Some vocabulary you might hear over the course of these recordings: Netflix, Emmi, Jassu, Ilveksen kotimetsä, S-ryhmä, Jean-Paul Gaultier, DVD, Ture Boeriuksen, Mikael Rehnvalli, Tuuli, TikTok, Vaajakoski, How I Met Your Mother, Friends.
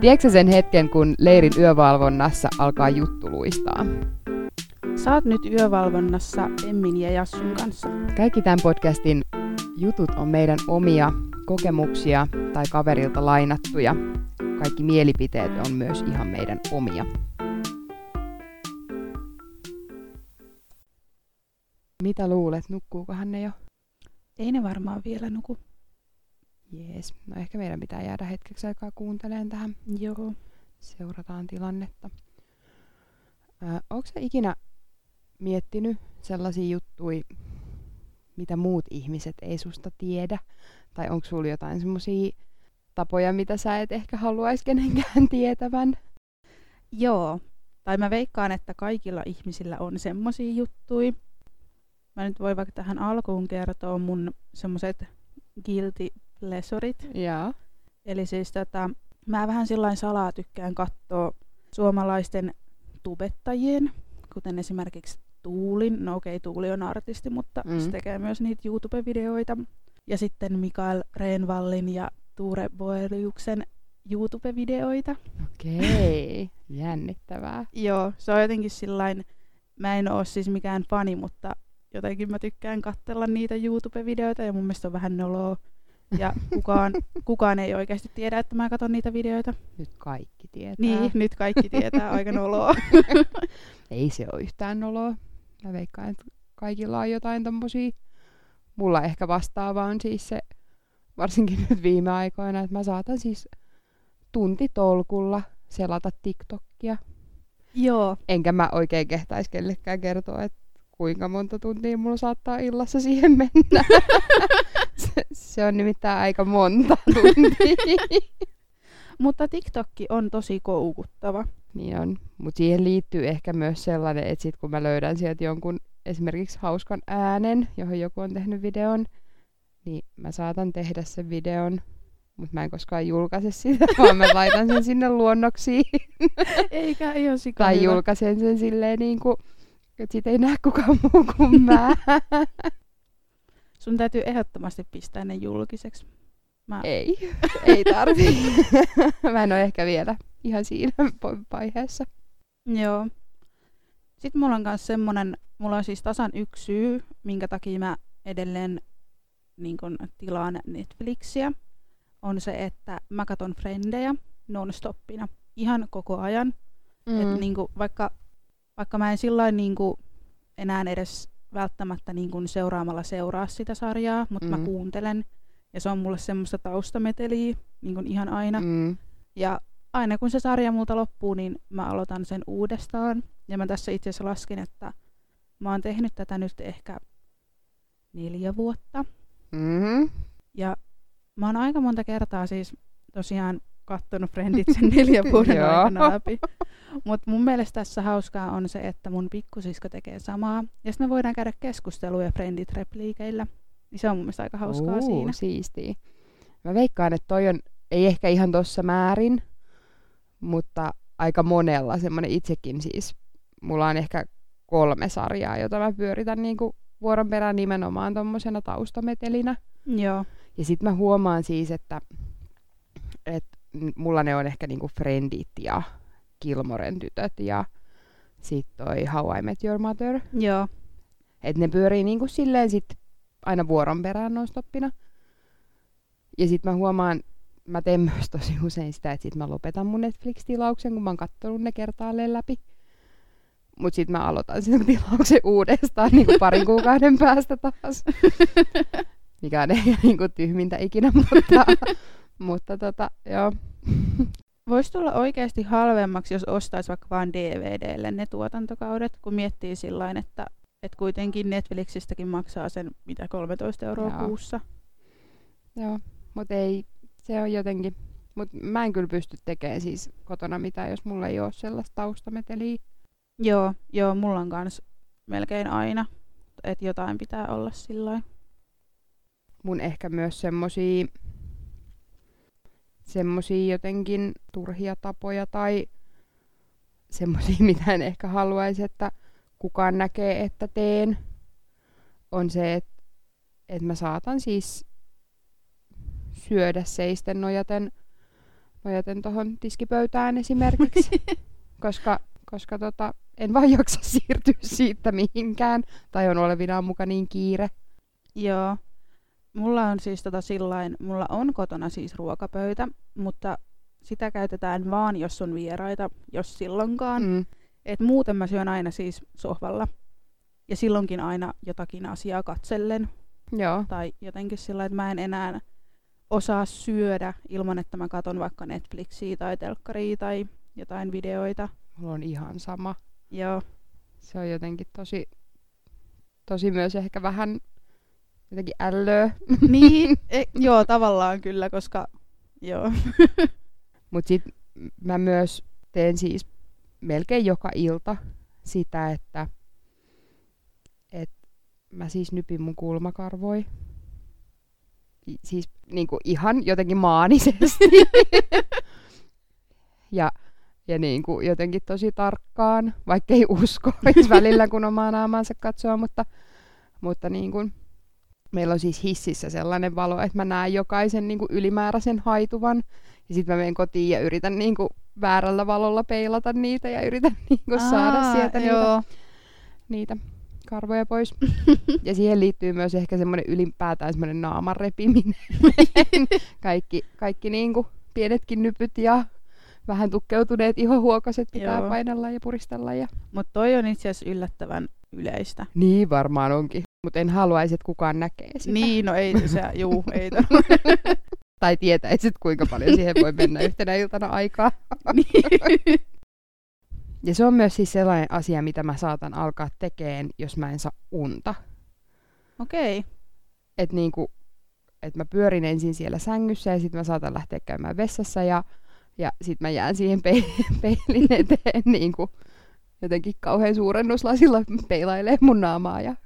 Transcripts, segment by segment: Tiedätkö sen hetken, kun leirin yövalvonnassa alkaa juttu luistaa? Sä oot nyt yövalvonnassa Emmin ja Jassun kanssa. Kaikki tämän podcastin jutut on meidän omia kokemuksia tai kaverilta lainattuja. Kaikki mielipiteet on myös ihan meidän omia. Mitä luulet, nukkuukohan ne jo? Ei ne varmaan vielä nuku. Jees, no ehkä meidän pitää jäädä hetkeksi aikaa kuuntelemaan tähän. Joo. Seurataan tilannetta. Onko sä ikinä miettinyt sellaisia juttuja, mitä muut ihmiset ei susta tiedä? Tai onko sulla jotain semmoisia tapoja, mitä sä et ehkä haluaisi kenenkään tietävän? Joo, tai mä veikkaan, että kaikilla ihmisillä on semmoisia juttuja. Mä nyt voin vaikka tähän alkuun kertoa mun semmoset guilty pleasurit. Yeah. Eli siis mä vähän sillain salaa tykkään katsoa suomalaisten tubettajien, kuten esimerkiksi Tuulin. No okei, Tuuli on artisti, mutta se tekee myös niitä YouTube-videoita. Ja sitten Mikael Rehnvallin ja Ture Boeriuksen YouTube-videoita. Okei, jännittävää. Joo, se on jotenkin sillain, mä en oo siis mikään fani, mutta jotenkin mä tykkään katsella niitä YouTube-videoita ja mun mielestä on vähän noloa. Ja kukaan ei oikeasti tiedä, että mä katson niitä videoita. Nyt kaikki tietää. Niin, nyt kaikki tietää. Aika noloa. Ei se ole yhtään noloa. Mä veikkaan, että kaikilla on jotain tommosia. Mulla ehkä vastaava on siis se, varsinkin nyt viime aikoina, että mä saatan siis tuntitolkulla selata TikTokia. Joo. Enkä mä oikein kehtaisi kellekään kertoa, että kuinka monta tuntia mulla saattaa illassa siihen mennä. Se on nimittäin aika monta tuntia. Mutta TikTok on tosi koukuttava. Niin on, mutta siihen liittyy ehkä myös sellainen, että sit kun mä löydän sieltä jonkun esimerkiksi hauskan äänen, johon joku on tehnyt videon, niin mä saatan tehdä sen videon, mutta mä en koskaan julkaise sitä, vaan mä laitan sen sinne luonnoksiin. Eikä ihan sika. Tai julkaisen sen silleen niinku, että siitä ei näe kukaan muu kuin mä. Sun täytyy ehdottomasti pistää ne julkiseksi. Ei tarvii. Mä en ole ehkä vielä ihan siinä vaiheessa. Joo. Sitten mulla on myös semmonen, mulla on siis tasan yksi syy, minkä takia mä edelleen niin kun tilaan Netflixiä, on se, että mä katson Friendejä non-stoppina. Ihan koko ajan. Et niin kun, vaikka mä en sillain niin kun enää edes välttämättä niin kuin seuraamalla seuraa sitä sarjaa, mutta mä kuuntelen. Ja se on mulle semmoista taustameteliä niin kuin ihan aina. Ja aina kun se sarja multa loppuu, niin mä aloitan sen uudestaan. Ja mä tässä itse asiassa laskin, että mä oon tehnyt tätä nyt ehkä 4 vuotta. Mm-hmm. Ja mä oon aika monta kertaa siis tosiaan kattonut Friendit sen 4 vuoden aikana läpi. Mutta mun mielestä tässä hauskaa on se, että mun pikkusisko tekee samaa. Ja sitten me voidaan käydä keskusteluja Friendit repliikeillä. Niin se on mun mielestä aika hauskaa siinä. Siistii. Mä veikkaan, että toi on, ei ehkä ihan tossa määrin, mutta aika monella semmoinen itsekin siis. Mulla on ehkä 3 sarjaa, jota mä pyöritän niinku vuoron perään nimenomaan tommosena taustametelinä. Joo. Ja sit mä huomaan siis, että mulla ne on ehkä niinku Friendit ja Gilmoren tytöt ja sit toi How I Met Your Mother. Joo. Et ne pyörii niinku silleen sit aina vuoron perään non-stoppina. Ja sit mä huomaan, mä teen myös tosi usein sitä, että sit mä lopetan mun Netflix-tilauksen, kun mä oon kattonut ne kertaalleen läpi. Mut sit mä aloitan sen tilauksen uudestaan niinku parin kuukauden päästä taas. Mikä on ehkä niinku tyhmintä ikinä, mutta joo. Voisi tulla oikeasti halvemmaksi, jos ostaisi vaikka vaan DVDlle ne tuotantokaudet, kun miettii sillain, että kuitenkin Netflixistäkin maksaa sen mitä 13 € kuussa. Joo, mutta ei, se on jotenkin, mutta mä en kyllä pysty tekemään siis kotona mitään, jos mulla ei ole sellaista taustameteliä. Joo, mulla on kans melkein aina, että jotain pitää olla sillain. Mun ehkä myös semmosia jotenkin turhia tapoja tai semmosia, mitä en ehkä haluaisi, että kukaan näkee, että teen, on se, että mä saatan siis syödä seisten nojaten Mä jätän tohon tiskipöytään esimerkiksi, koska en vaan jaksa siirtyä siitä mihinkään. Tai on olevinaan muka niin kiire. Joo. Mulla on siis sillain, mulla on kotona siis ruokapöytä, mutta sitä käytetään vaan, jos on vieraita, jos silloinkaan. Mm. Et muuten mä syön aina siis sohvalla. Ja silloinkin aina jotakin asiaa katsellen. Joo. Tai jotenkin sillä, että mä en enää osaa syödä ilman, että mä katson vaikka Netflixiä tai telkkaria tai jotain videoita. Mulla on ihan sama. Joo. Se on jotenkin tosi myös ehkä vähän jotenkin ällöä. Niin, joo, tavallaan kyllä, koska joo. Mut sit mä myös teen siis melkein joka ilta sitä, että mä siis nypin mun kulmakarvoja. Siis niinku ihan jotenkin maanisesti. Ja niinku jotenkin tosi tarkkaan, vaikka ei uskoisi välillä, kun omaa naamansa katsoo, mutta niinku, meillä on siis hississä sellainen valo, että mä näen jokaisen niinku ylimääräisen haituvan, ja sitten mä menen kotiin ja yritän niinku väärällä valolla peilata niitä ja yritän niinku saada sieltä niitä karvoja pois. Ja siihen liittyy myös ehkä semmoinen ylipäätään semmoinen naaman repiminen. Kaikki niinku pienetkin nypyt ja vähän tukkeutuneet ihohuokaset pitää painella ja puristella. Ja... Mutta toi on itse asiassa yllättävän yleistä. Niin varmaan onkin. Mutta en haluaisi, että kukaan näkee sitä. Niin, no ei se, juu, ei tarvitse. Tai tietäisit, kuinka paljon siihen voi mennä yhtenä iltana aikaa. Niin. Ja se on myös siis sellainen asia, mitä mä saatan alkaa tekemään, jos mä en saa unta. Okei. Että niinku, mä pyörin ensin siellä sängyssä ja sit mä saatan lähteä käymään vessassa ja sit mä jään siihen peilin eteen niinku jotenkin kauhean suurennuslasilla peilailee mun naamaa ja...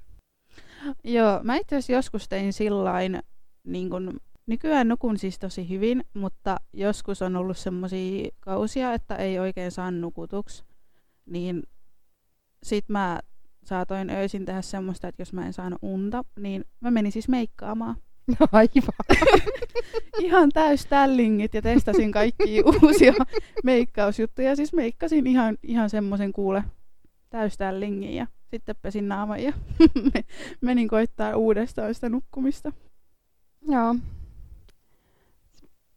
Joo, mä itse asiassa joskus tein sillain, niin kun, nykyään nukun siis tosi hyvin, mutta joskus on ollut semmosia kausia, että ei oikein saa nukutuksi. Niin sit mä saatoin öisin tehdä semmoista, että jos mä en saanut unta, niin mä menin siis meikkaamaan. No aivan. Ihan täys tällingit ja testasin kaikkia uusia meikkausjuttuja. Siis meikkasin ihan semmoisen kuule täys tällingin ja sitten pesin naaman ja menin koittaa uudestaan sitä nukkumista. Joo.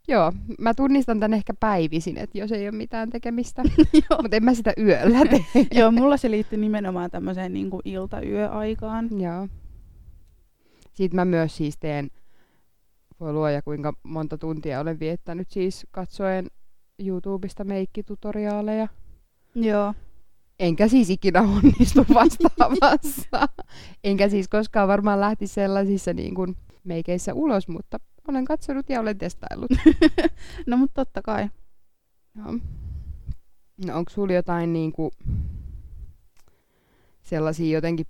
Joo, mä tunnistan tän ehkä päivisin, että jos ei ole mitään tekemistä, mutta en mä sitä yöllä tee. Joo, mulla se liittyy nimenomaan tämmöiseen niinku ilta-yöaikaan. Joo. Sitten mä myös siis teen, voi luoja kuinka monta tuntia olen viettänyt siis katsoen YouTubesta meikkitutoriaaleja. Joo. Enkä siis ikinä onnistu vastaamassa. Enkä siis koskaan varmaan lähti sellaisissa niin kuin meikeissä ulos, mutta olen katsonut ja olen testaillut. No mutta totta kai. No, onko sulla jotain niin kuin sellaisia jotenkin...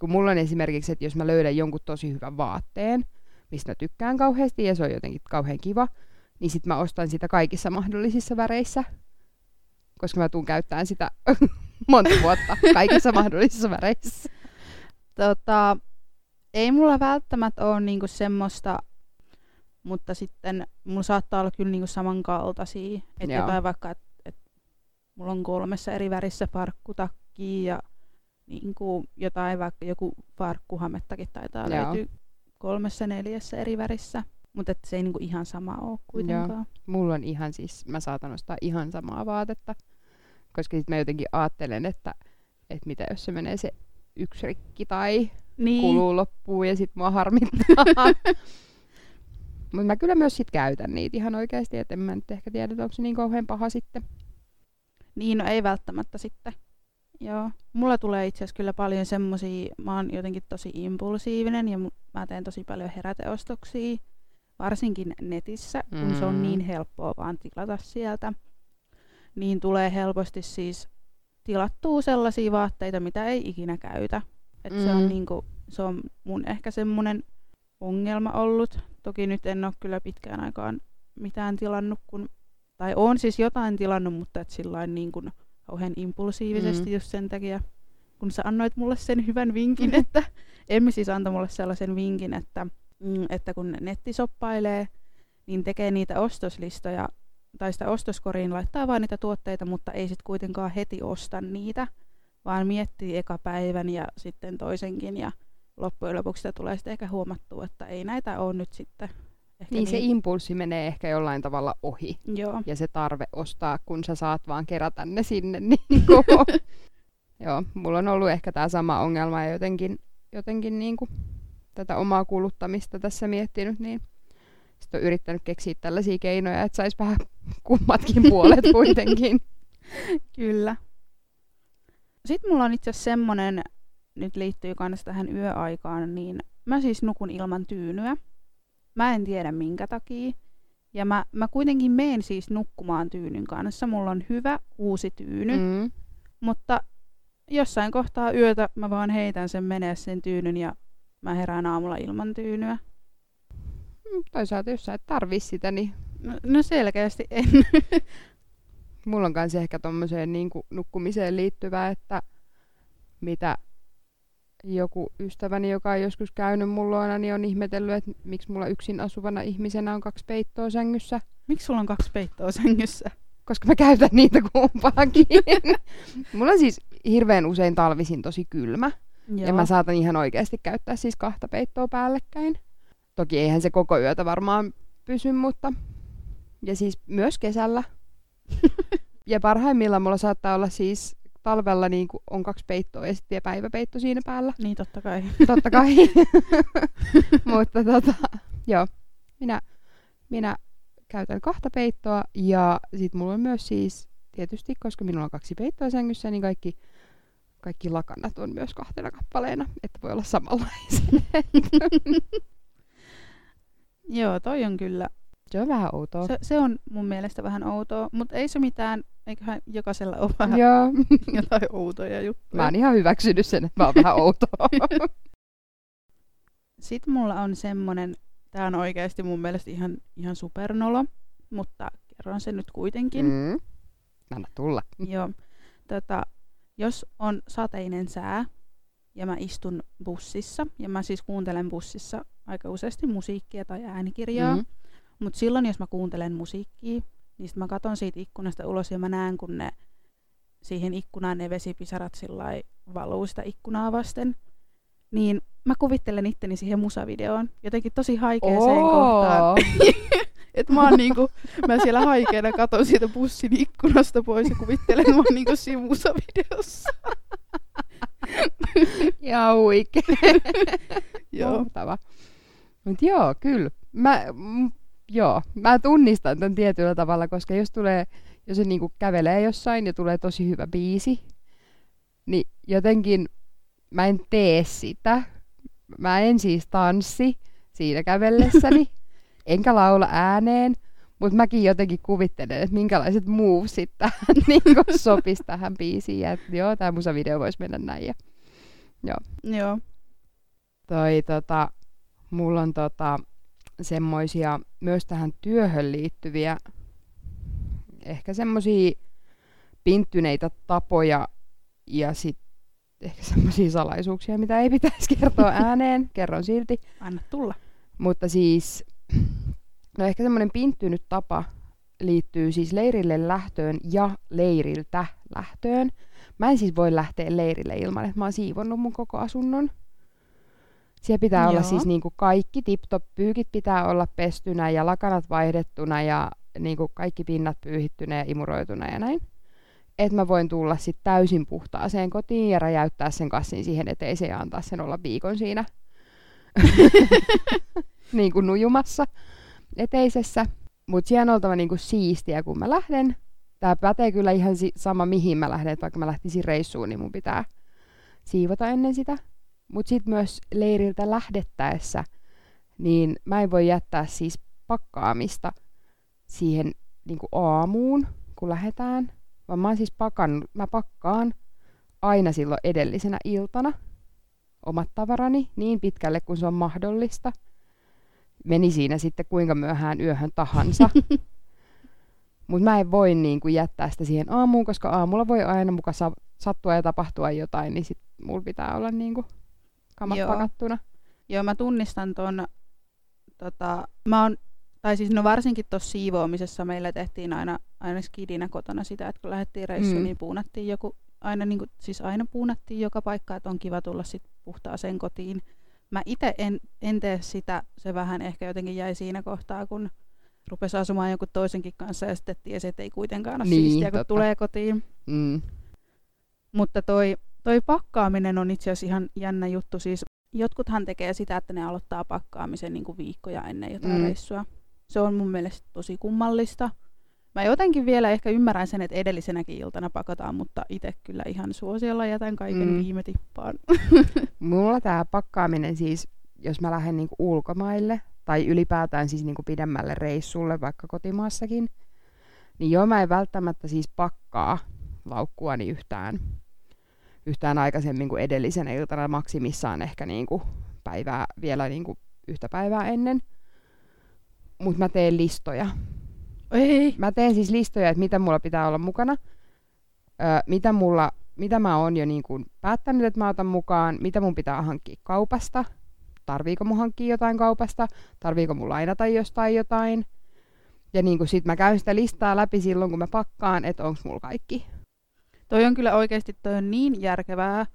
kun mulla on esimerkiksi, että jos mä löydän jonkun tosi hyvän vaatteen, mistä mä tykkään kauheasti ja se on jotenkin kauhean kiva, niin sit mä ostan sitä kaikissa mahdollisissa väreissä. Koska mä tuun käyttämään sitä monta vuotta kaikissa mahdollisissa väreissä. Ei mulla välttämättä ole niinku semmoista, mutta sitten mulla saattaa olla kyllä niinku samankaltaisia. Että jotain vaikka, että mulla on 3 eri värissä farkkutakkiä ja niinku jotain vaikka joku farkkuhamettakin taitaa löytyä 3-4 eri värissä. Mutta se ei niinku ihan sama ole kuitenkaan. Joo. Mulla on ihan siis, mä saatan ostaa ihan samaa vaatetta. Koska sit mä jotenkin ajattelen, että mitä jos se menee se yksi rikki tai kuluu loppuun ja sit mua harmittaa. Mutta mä kyllä myös sit käytän niitä ihan oikeesti, että en mä nyt ehkä tiedä, onko se niin kauhean paha sitten. Niin, no ei välttämättä sitten. Joo. Mulla tulee itse asiassa kyllä paljon semmosia, mä oon jotenkin tosi impulsiivinen ja mä teen tosi paljon heräteostoksia. Varsinkin netissä, kun se on niin helppoa vaan tilata sieltä, niin tulee helposti siis tilattua sellaisia vaatteita, mitä ei ikinä käytä. Et se on mun ehkä semmoinen ongelma ollut. Toki nyt en ole kyllä pitkään aikaan mitään tilannut, tai on siis jotain tilannut, mutta et sillain niin kuin kauhean impulsiivisesti just sen takia, kun sä annoit mulle sen hyvän vinkin, että Emmi siis antoi mulle sellaisen vinkin, että kun nettisoppailee, niin tekee niitä ostoslistoja tai sitä ostoskoriin laittaa vaan niitä tuotteita, mutta ei sitten kuitenkaan heti osta niitä, vaan miettii eka päivän ja sitten toisenkin ja loppujen lopuksi sitä tulee sitten ehkä huomattua, että ei näitä ole nyt sitten. Niin se impulssi menee ehkä jollain tavalla ohi. Joo. Ja se tarve ostaa, kun sä saat vaan kerätä ne sinne. Niin joo, mulla on ollut ehkä tämä sama ongelma ja jotenkin niinku tätä omaa kuluttamista tässä miettinyt, niin sitten on yrittänyt keksiä tällaisia keinoja, että saisi vähän kummatkin puolet kuitenkin. Kyllä. Sitten mulla on itse asiassa semmoinen, nyt liittyy myös tähän yöaikaan, niin mä siis nukun ilman tyynyä. Mä en tiedä minkä takia. Ja mä kuitenkin menen siis nukkumaan tyynyn kanssa. Mulla on hyvä uusi tyyny. Mm. Mutta jossain kohtaa yötä mä vaan heitän sen menee sen tyynyn ja mä herään aamulla ilman tyynyä. Toisaalta jos sä et tarvii sitä, niin... No selkeästi en. Mulla on kans ehkä tommoseen niin kuin nukkumiseen liittyvää, että mitä... Joku ystäväni, joka on joskus käynyt mulla aina, niin on ihmetellyt, että miksi mulla yksin asuvana ihmisenä on 2 peittoa sängyssä. Miksi sulla on 2 peittoa sängyssä? Koska mä käytän niitä kumpaakin. Mulla on siis hirveän usein talvisin tosi kylmä. Joo. Ja mä saatan ihan oikeasti käyttää siis 2 peittoa päällekkäin. Toki eihän se koko yötä varmaan pysy, mutta... Ja siis myös kesällä. Ja parhaimmillaan mulla saattaa olla siis... Talvella niin on 2 peittoa ja sitten päiväpeitto siinä päällä. Niin, totta kai. Totta kai. Mutta joo, minä käytän 2 peittoa ja sitten mulla on myös siis, tietysti koska minulla on 2 peittoa sängyssä, niin kaikki lakanat on myös 2 kappaleena, että voi olla samanlaisia. Joo, toi on kyllä. Se on vähän outoa. Se on mun mielestä vähän outoa, mutta ei se mitään. Eiköhän jokaisella ole vähän jotain outoja juttuja. Mä oon ihan hyväksynyt sen, että mä oon vähän outoa. Sitten mulla on semmonen, tää on oikeesti mun mielestä ihan supernolo, mutta kerron sen nyt kuitenkin. Anna tulla. Joo. Jos on sateinen sää ja mä istun bussissa, ja mä siis kuuntelen bussissa aika useasti musiikkia tai äänikirjaa, mutta silloin jos mä kuuntelen musiikkia, niin sit mä katon siitä ikkunasta ulos ja mä näen, kun ne siihen ikkunaan ne vesipisarat sillai valuu sitä ikkunaa vasten. Niin mä kuvittelen itteni siihen musavideoon jotenkin tosi haikeeseen kohtaan. Et mä oon niinku, mä siellä haikeena katon siitä bussin ikkunasta pois ja kuvittelen, mä oon niinku siinä musavideossa. Ja huikee. Joo. Mut joo, kyllä. Joo, mä tunnistan tämän tietyllä tavalla, koska jos se niinku kävelee jossain ja tulee tosi hyvä biisi, niin jotenkin mä en tee sitä. Mä en siis tanssi siinä kävellessäni, enkä laula ääneen, mutta mäkin jotenkin kuvittelen, että minkälaiset movesit tähän niinku sopisi tähän biisiin. Ja joo, tää musavideo voisi mennä näin. Ja, joo. Mulla on semmoisia myös tähän työhön liittyviä, ehkä semmoisia pinttyneitä tapoja ja sitten ehkä semmoisia salaisuuksia, mitä ei pitäisi kertoa ääneen. Kerron silti. Anna tulla. Mutta siis, no ehkä semmoinen pinttynyt tapa liittyy siis leirille lähtöön ja leiriltä lähtöön. Mä en siis voi lähteä leirille ilman, että mä oon siivonnut mun koko asunnon. Siellä pitää olla siis niinku kaikki tip-top, pyykit pitää olla pestynä ja lakanat vaihdettuna ja niinku kaikki pinnat pyyhittynä ja imuroituna ja näin. Et mä voin tulla sit täysin puhtaaseen kotiin ja räjäyttää sen kassin siihen eteiseen ja antaa sen olla viikon siinä niinku nujumassa eteisessä. Mut siellä on oltava niinku siistiä, kun mä lähden. Tää pätee kyllä ihan sama mihin mä lähden, vaikka mä lähtisin reissuun, niin mun pitää siivota ennen sitä. Mutta sitten myös leiriltä lähdettäessä, niin mä en voi jättää siis pakkaamista siihen niinku aamuun, kun lähdetään. Vaan mä oon siis pakkaan aina silloin edellisenä iltana omat tavarani niin pitkälle kuin se on mahdollista. Meni siinä sitten kuinka myöhään yöhön tahansa. Mutta mä en voi niinku jättää sitä siihen aamuun, koska aamulla voi aina muka sattua ja tapahtua jotain, niin sitten mulla pitää olla niinku... kamat pakattuna. Joo, mä tunnistan ton, mä oon Tai siis no varsinkin tuossa siivoamisessa meillä tehtiin aina skidinä kotona sitä, että kun lähdettiin reissuun, niin puunattiin joku, aina puunattiin joka paikka, että on kiva tulla sit puhtaaseen kotiin. Mä itse en tee sitä, se vähän ehkä jotenkin jäi siinä kohtaa, kun rupesi asumaan joku toisenkin kanssa ja sitten tiesi, että ei kuitenkaan ole siistiä, kun tulee kotiin. Mm. Mutta toi pakkaaminen on itse asiassa ihan jännä juttu. Siis jotkuthan tekee sitä, että ne aloittaa pakkaamisen niin kuin viikkoja ennen jotain reissua. Se on mun mielestä tosi kummallista. Mä jotenkin vielä ehkä ymmärrän sen, että edellisenäkin iltana pakataan, mutta itse kyllä ihan suosiolla jätän kaiken viime tippaan. Mulla tää pakkaaminen siis, jos mä lähden niinku ulkomaille tai ylipäätään siis niinku pidemmälle reissulle, vaikka kotimaassakin, niin joo, mä en välttämättä siis pakkaa laukkuani yhtään aikaisemmin kuin edellisenä iltana, maksimissaan ehkä niinku päivää, vielä niinku yhtä päivää ennen. Mut mä teen listoja. Ei. Mä teen siis listoja, että mitä mulla pitää olla mukana, mitä mä oon jo niin kuin päättänyt, että mä otan mukaan, mitä mun pitää hankkia kaupasta, tarviiko mun hankkia jotain kaupasta, tarviiko mun lainata jostain jotain. Ja niin kuin sit mä käyn sitä listaa läpi silloin, kun mä pakkaan, että onks mulla kaikki. Toi on kyllä oikeesti, toi on niin järkevää.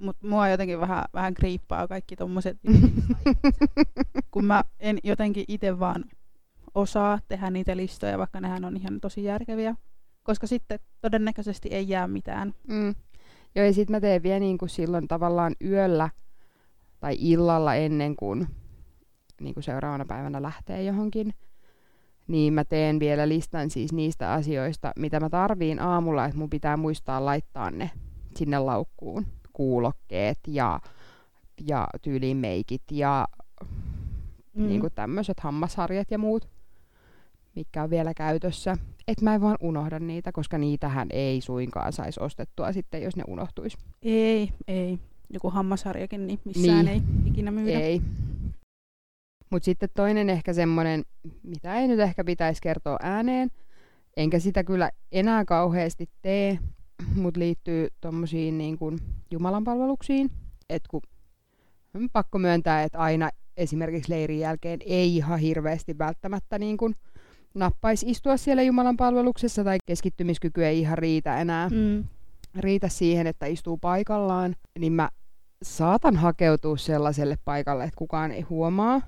Mutta mua jotenkin vähän kriippaa kaikki tommoset, kun mä en jotenkin itse vaan osaa tehdä niitä listoja, vaikka nehän on ihan tosi järkeviä, koska sitten todennäköisesti ei jää mitään. Mm. Joo, ja sit mä teen vielä niin kuin silloin tavallaan yöllä tai illalla ennen kuin niinku seuraavana päivänä lähtee johonkin, niin mä teen vielä listan siis niistä asioista, mitä mä tarviin aamulla, että mun pitää muistaa laittaa ne sinne laukkuun. Kuulokkeet ja tyylimeikit ja niinku tämmöiset hammasharjat ja muut, mitkä on vielä käytössä. Et mä en vaan unohda niitä, koska niitähän ei suinkaan saisi ostettua sitten, jos ne unohtuisi. Ei. Joku hammasharjakin niin missään niin. Ei ikinä myydä. Ei. Mut sitten toinen ehkä semmonen, mitä ei nyt ehkä pitäisi kertoa ääneen, enkä sitä kyllä enää kauheasti tee, mut liittyy tommosiin niin kuin jumalanpalveluksiin, että kun pakko myöntää, että aina esimerkiksi leirin jälkeen ei ihan hirveästi välttämättä niin kuin nappaisi istua siellä jumalanpalveluksessa tai keskittymiskyky ei ihan riitä enää, riitä siihen, että istuu paikallaan, niin mä saatan hakeutua sellaiselle paikalle, että kukaan ei huomaa,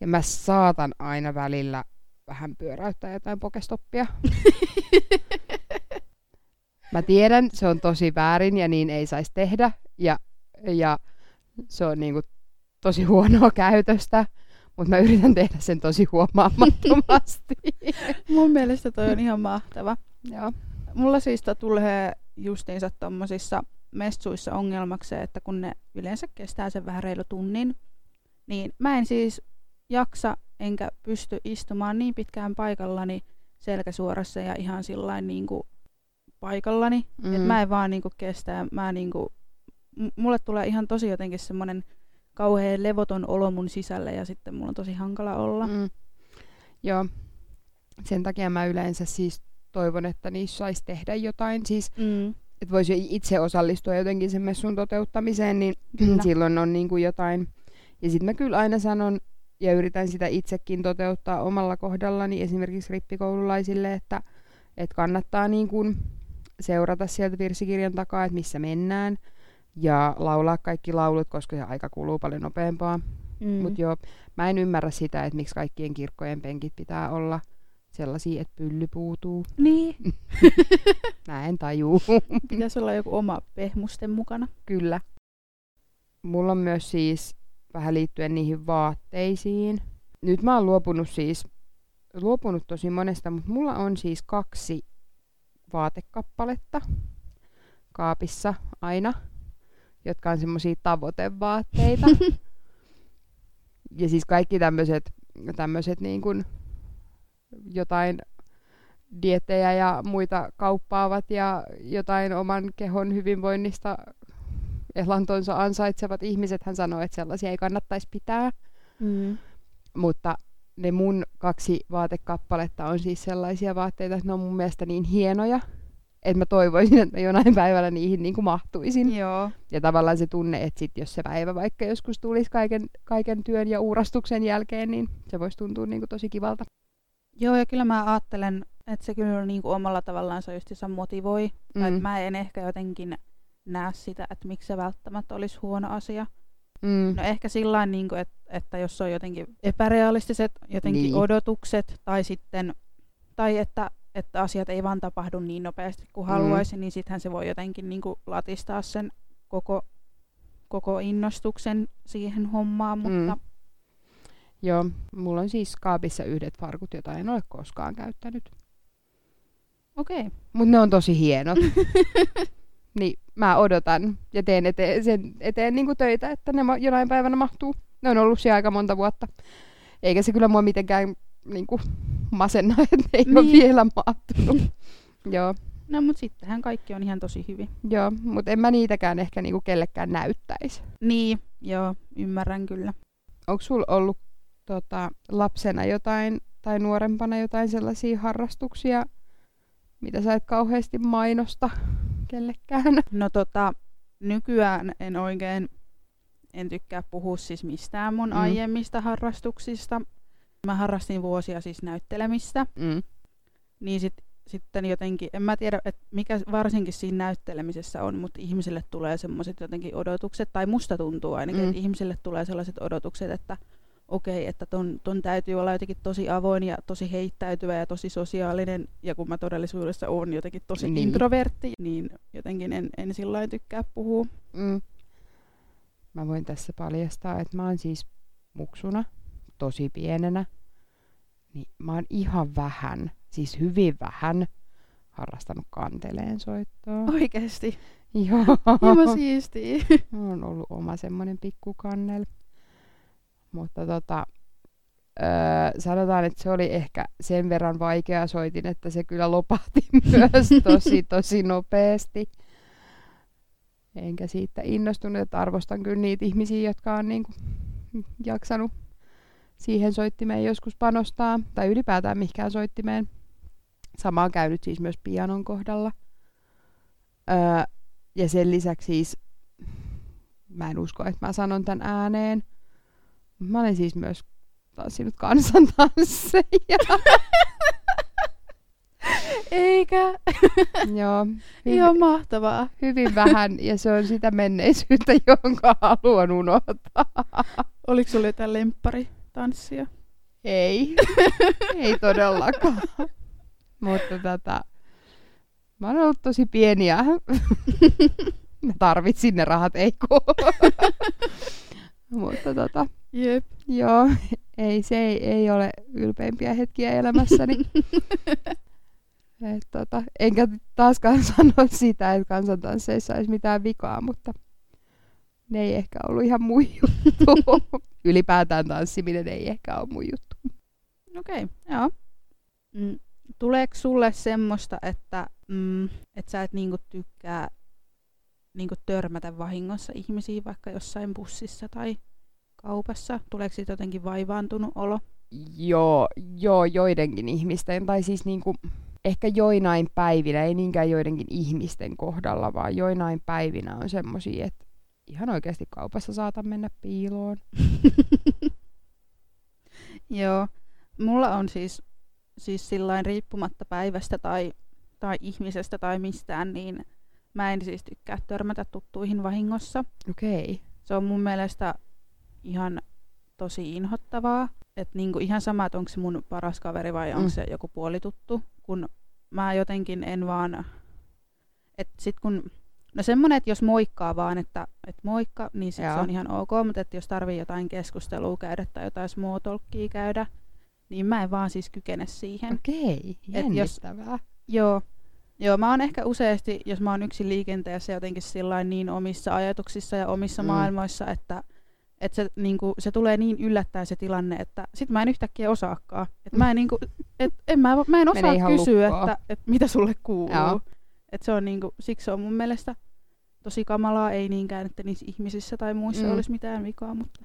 ja mä saatan aina välillä vähän pyöräyttää jotain pokestoppia. Mä tiedän, se on tosi väärin ja niin ei saisi tehdä ja se on niinku tosi huonoa käytöstä, mutta mä yritän tehdä sen tosi huomaamattomasti. Mun mielestä toi on ihan mahtava. Joo. Mulla siis tulee justiinsa tommosissa messuissa ongelmaksi, että kun ne yleensä kestää sen vähän reilu tunnin, niin mä en siis jaksa enkä pysty istumaan niin pitkään paikallani selkäsuorassa ja ihan sillain niinku paikallani, että mä en vaan niinku kestä, mulle tulee ihan tosi jotenkin semmonen kauhean levoton olo mun sisälle ja sitten mulla on tosi hankala olla. Joo, sen takia mä yleensä siis toivon, että niissä saisi tehdä jotain, siis että voisi itse osallistua jotenkin sen messun toteuttamiseen, niin silloin on niinku jotain. Ja sit mä kyllä aina sanon ja yritän sitä itsekin toteuttaa omalla kohdallani esimerkiksi rippikoululaisille, että kannattaa niin kuin seurata sieltä virsikirjan takaa, että missä mennään, ja laulaa kaikki laulut, koska se aika kuluu paljon nopeampaa. Mut joo, mä en ymmärrä sitä, että miksi kaikkien kirkkojen penkit pitää olla sellaisia, että pylly puutuu. Niin. Mä en tajuu. Pitäisi olla joku oma pehmusten mukana. Kyllä. Mulla on myös siis vähän liittyen niihin vaatteisiin. Nyt mä oon luopunut tosi monesta, mutta mulla on siis 2 vaatekappaletta kaapissa aina, jotka on semmosia tavoitevaatteita. Ja siis kaikki tämmöset niin kuin jotain diettejä ja muita kauppaavat ja jotain oman kehon hyvinvoinnista elantonsa ansaitsevat ihmiset, hän sanoo, että sellaisia ei kannattaisi pitää. Mutta ne mun 2 vaatekappaletta on siis sellaisia vaatteita, että ne on mun mielestä niin hienoja, että mä toivoisin, että mä jonain päivällä niihin niin kuin mahtuisin. Joo. Ja tavallaan se tunne, että sit jos se päivä vaikka joskus tulisi kaiken työn ja uurastuksen jälkeen, niin se voisi tuntua niin kuin tosi kivalta. Joo, ja kyllä mä ajattelen, että se kyllä niin kuin omalla tavallaan se justiinsa motivoi. Mm. Mä en ehkä jotenkin näe sitä, että miksi se välttämättä olisi huono asia. Mm. No ehkä sillain, niin kuin, että jos on jotenkin epärealistiset jotenkin odotukset tai että asiat ei vaan tapahdu niin nopeasti kuin haluaisi, niin sittenhän se voi jotenkin niin kuin latistaa sen koko innostuksen siihen hommaan. Mutta... Joo, mulla on siis kaapissa yhdet farkut, jota en ole koskaan käyttänyt. Okei. Okay. Mutta ne on tosi hienot. Niin mä odotan ja teen sen eteen niin kuin töitä, että ne jonain päivänä mahtuu. Ne on ollut siellä aika monta vuotta. Eikä se kyllä mua mitenkään... Niin kuin masenna, että ei ole vielä mahtunut. Joo. No mut sittenhän kaikki on ihan tosi hyvin. Joo, mut en mä niitäkään ehkä niinku kellekään näyttäisi. Niin, joo, ymmärrän kyllä. Onko sulla ollut lapsena jotain tai nuorempana jotain sellaisia harrastuksia, mitä sä et kauheasti mainosta kellekään? No nykyään en tykkää puhua siis mistään mun aiemmista harrastuksista. Mä harrastin vuosia siis näyttelemistä, niin sitten jotenkin, en mä tiedä, että mikä varsinkin siinä näyttelemisessä on, mutta ihmisille tulee sellaiset jotenkin odotukset, tai musta tuntuu ainakin, että ihmisille tulee sellaiset odotukset, että okei, että ton täytyy olla jotenkin tosi avoin ja tosi heittäytyvä ja tosi sosiaalinen, ja kun mä todellisuudessa oon jotenkin tosi introvertti, niin jotenkin en sillain tykkää puhua. Mä voin tässä paljastaa, että mä oon siis muksuna. Tosi pienenä, niin mä oon ihan vähän, siis hyvin vähän, harrastanut kanteleen soittoa. Oikeesti? Joo. Ihan siistiä. Mä oon ollut oma semmonen pikkukannel. Mutta sanotaan, että se oli ehkä sen verran vaikea soitin, että se kyllä lopahti myös tosi nopeasti. Enkä siitä innostunut, että arvostan kyllä niitä ihmisiä, jotka on niinku jaksanut siihen soittimeen joskus panostaa, tai ylipäätään mihinkään soittimeen. Sama on käynyt siis myös pianon kohdalla. Ja sen lisäksi siis, mä en usko, että mä sanon tämän ääneen, mä olen siis myös tanssinut kansantansseja. Eikä? Joo. Ihan mahtavaa. Hyvin vähän, ja se on sitä menneisyyttä, jonka haluan unohtaa. Oliko sulla jotain lemppari? Tanssia? Ei todellakaan. Mutta mä oon ollut tosi pieniä. Mä tarvitsin ne rahat, eikö? Mutta jep. Joo, se ei ole ylpeimpiä hetkiä elämässäni. Enkä taaskaan sano sitä, että kansantansseissa olisi mitään vikaa, mutta ne ei ehkä ollut ihan mun juttu. Ylipäätään tanssiminen ei ehkä ole mun juttu. Okei, joo. Tuleeko sulle semmoista, että sä et niinku tykkää niinku törmätä vahingossa ihmisiä vaikka jossain bussissa tai kaupassa? Tuleeko siitä jotenkin vaivaantunut olo? Joo, joidenkin ihmisten, tai siis niinku, ehkä joinain päivinä, ei niinkään joidenkin ihmisten kohdalla, vaan joinain päivinä on semmosia, että ihan oikeasti kaupassa saatan mennä piiloon. Joo. Mulla on siis sillain riippumatta päivästä tai ihmisestä tai mistään, niin mä en siis tykkää törmätä tuttuihin vahingossa. Okei. Se on mun mielestä ihan tosi inhottavaa. Että niinku ihan sama, että onko se mun paras kaveri vai onko se joku puolituttu. Kun mä jotenkin en vaan... Että sit kun... No semmoinen, että jos moikkaa vaan, että moikka, niin se on ihan ok, mutta että jos tarvii jotain keskustelua käydä tai jotain small talkia käydä, niin mä en vaan siis kykene siihen. Okei, jännittävää. Joo, mä oon ehkä useasti, jos mä oon yksin liikenteessä jotenkin sillain niin omissa ajatuksissa ja omissa maailmoissa, että se, niinku, se tulee niin yllättäen se tilanne, että sit mä en yhtäkkiä osaakaan. Että mä en osaa kysyä, että mitä sulle kuuluu. Joo. Se on niinku, siksi se on mun mielestä tosi kamalaa, ei niinkään, että niissä ihmisissä tai muissa olisi mitään vikaa, mutta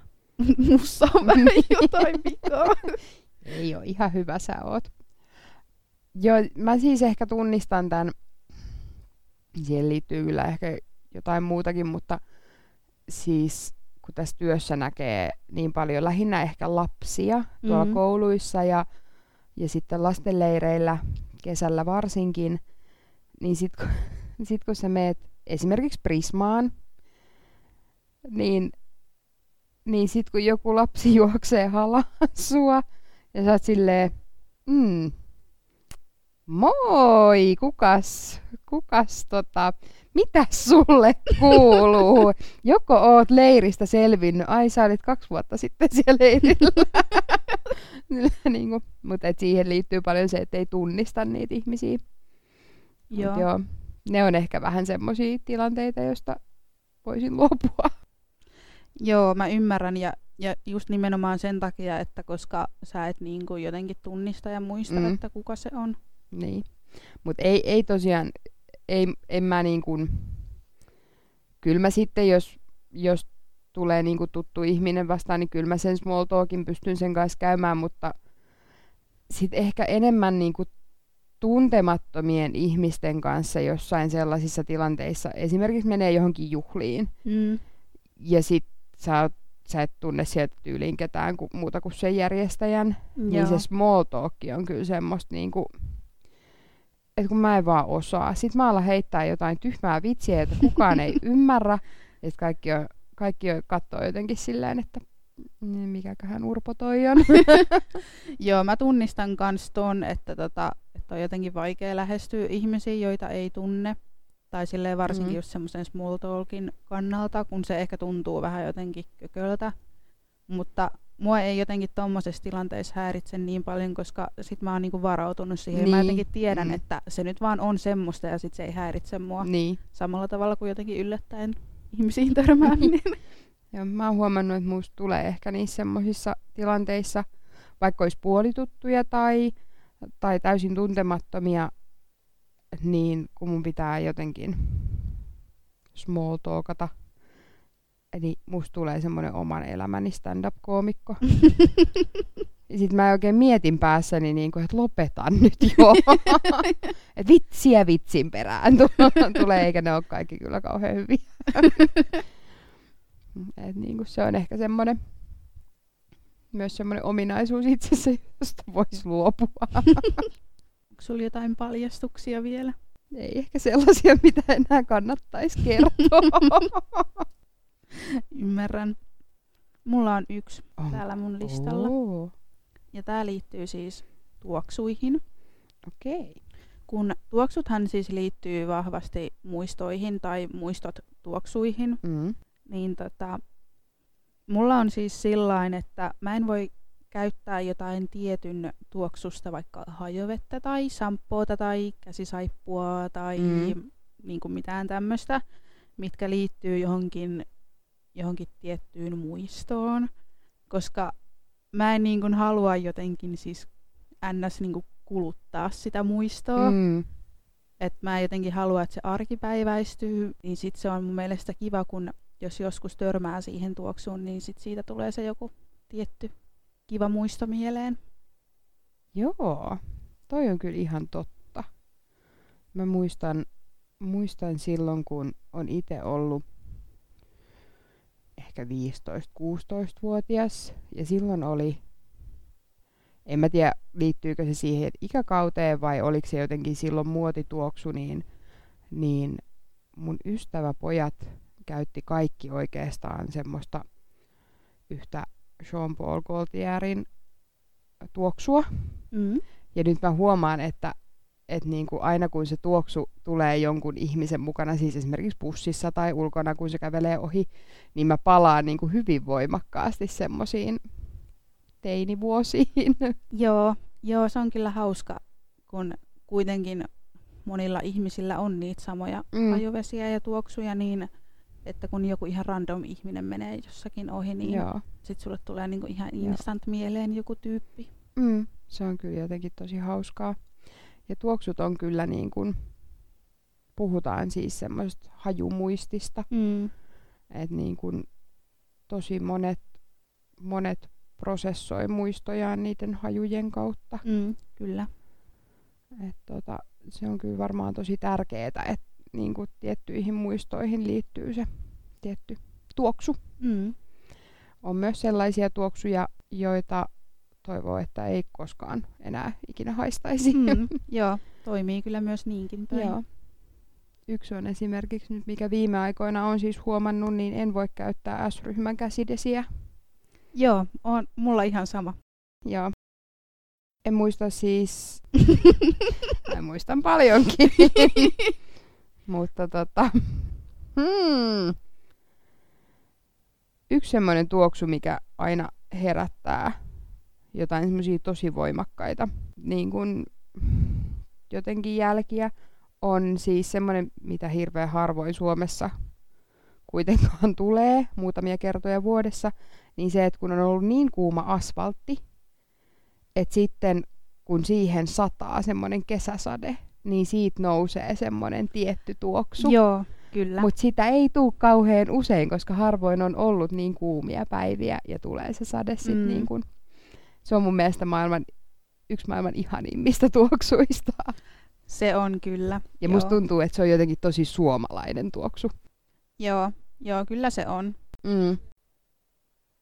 mussa on vähän jotain vikaa. Ei oo, ihan hyvä sä oot. Joo, mä siis ehkä tunnistan tämän siihen liittyy kyllä ehkä jotain muutakin, mutta siis kun tässä työssä näkee niin paljon lähinnä ehkä lapsia tuolla kouluissa ja sitten lastenleireillä kesällä varsinkin, niin sit kun sä meet esimerkiksi Prismaan, niin sit kun joku lapsi juoksee halaan sua ja sä oot silleen, moi, kukas mitä sulle kuuluu? Joko oot leiristä selvinnyt? Ai, sä olit 2 vuotta sitten siellä leirillä. Niin, mutta siihen liittyy paljon se, että ei tunnista niitä ihmisiä. Joo. Ne on ehkä vähän semmoisia tilanteita, joista voisin luopua. Joo, mä ymmärrän. Ja just nimenomaan sen takia, että koska sä et niin kuin jotenkin tunnista ja muista, että kuka se on. Niin. Mutta ei tosiaan, en mä niin kuin, kyllä mä sitten, jos tulee niin kuin tuttu ihminen vastaan, niin kyllä mä sen small talkin pystyn sen kanssa käymään, mutta sitten ehkä enemmän niin kuin tuntemattomien ihmisten kanssa jossain sellaisissa tilanteissa. Esimerkiksi menee johonkin juhliin ja sitten sä et tunne sieltä tyyliin ketään muuta kuin sen järjestäjän, niin se small talk on kyllä semmoista niinku, että kun mä en vaan osaa. Sit mä alan heittää jotain tyhmää vitsiä, jota kukaan ei ymmärrä, ja kaikki katsoo jotenkin silleen, että mikäköhän Urpo toi on. Joo, mä tunnistan kans ton, että on jotenkin vaikea lähestyä ihmisiä, joita ei tunne. Tai silleen varsinkin just semmoisen small talkin kannalta, kun se ehkä tuntuu vähän jotenkin kököltä. Mutta mua ei jotenkin tommosessa tilanteessa häiritse niin paljon, koska sit mä oon niinku varautunut siihen. Niin. Mä jotenkin tiedän, että se nyt vaan on semmoista ja sit se ei häiritse mua. Niin. Samalla tavalla kuin jotenkin yllättäen ihmisiin törmääminen. Ja mä oon huomannut, että musta tulee ehkä niissä semmoisissa tilanteissa, vaikka olisi puolituttuja tai täysin tuntemattomia, niin kun mun pitää jotenkin small talkata, eli musta tulee semmoinen oman elämäni stand-up-koomikko. Ja sit mä oikein mietin päässäni, niinku, että lopetan nyt jo. Et vitsiä vitsin perään tulee, eikä ne ole kaikki kyllä kauhean hyviä. Et niinku, se on ehkä semmoinen, myös semmoinen ominaisuus itsessä, josta voisi luopua. Onko sulla jotain paljastuksia vielä? Ei ehkä sellaisia, mitä enää kannattaisi kertoa. Ymmärrän. Mulla on yksi täällä mun listalla. Ja tää liittyy siis tuoksuihin. Okei. Kun tuoksuthan siis liittyy vahvasti muistoihin tai muistot tuoksuihin, niin mulla on siis sillain, että mä en voi käyttää jotain tietyn tuoksusta, vaikka hajovettä tai samppoota tai käsisaippua tai niin kuin mitään tämmöistä, mitkä liittyy johonkin tiettyyn muistoon, koska mä en niin kuin halua jotenkin siis ns. Niin kuin kuluttaa sitä muistoa. Et mä jotenkin haluan, että se arkipäiväistyy, niin sit se on mun mielestä kiva, kun jos joskus törmää siihen tuoksuun, niin sit siitä tulee se joku tietty kiva muisto mieleen. Joo, toi on kyllä ihan totta. Mä muistan silloin, kun on itse ollut ehkä 15-16-vuotias, ja silloin oli, en mä tiedä liittyykö se siihen ikäkauteen vai oliko se jotenkin silloin muotituoksu, niin mun ystäväpojat käytti kaikki oikeastaan semmoista yhtä Jean-Paul Gaultierin tuoksua. Ja nyt mä huomaan, että niin kuin aina kun se tuoksu tulee jonkun ihmisen mukana, siis esimerkiksi bussissa tai ulkona, kun se kävelee ohi, niin mä palaan niin kuin hyvin voimakkaasti semmoisiin teinivuosiin. Joo, se on kyllä hauska, kun kuitenkin monilla ihmisillä on niitä samoja ajovesiä ja tuoksuja, niin että kun joku ihan random ihminen menee jossakin ohi, niin sitten sulle tulee niinku ihan instant mieleen joku tyyppi. Se on kyllä jotenkin tosi hauskaa. Ja tuoksut on kyllä niin kuin, puhutaan siis semmoisesta hajumuistista. Että niin kuin tosi monet prosessoi muistojaan niiden hajujen kautta. Kyllä. Et se on kyllä varmaan tosi tärkeetä, että niin kuin tiettyihin muistoihin liittyy se tietty tuoksu. Mm. On myös sellaisia tuoksuja, joita toivoo, että ei koskaan enää ikinä haistaisi. Mm. Joo, toimii kyllä myös niinkin päin. Joo. Yksi on esimerkiksi nyt, mikä viime aikoina on siis huomannut, niin en voi käyttää S-ryhmän käsidesiä. Joo, on mulla ihan sama. Joo. En muista siis... Mä muistan paljonkin. Mutta Yksi semmoinen tuoksu, mikä aina herättää jotain semmoisia tosi voimakkaita niin kun jotenkin jälkiä, on siis semmoinen, mitä hirveän harvoin Suomessa kuitenkaan tulee muutamia kertoja vuodessa, niin se, että kun on ollut niin kuuma asfaltti, että sitten kun siihen sataa semmoinen kesäsade, niin siitä nousee semmoinen tietty tuoksu. Joo, kyllä. Mutta sitä ei tule kauhean usein, koska harvoin on ollut niin kuumia päiviä ja tulee se sade sitten niin kuin. Se on mun mielestä yksi maailman ihanimmista tuoksuista. Se on kyllä. Ja joo. Musta tuntuu, että se on jotenkin tosi suomalainen tuoksu. Joo, kyllä se on. Mm.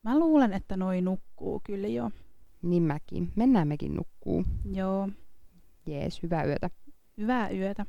Mä luulen, että noi nukkuu kyllä jo. Niin mäkin. Mennään mekin nukkuu. Joo. Jees, hyvää yötä. Hyvää yötä.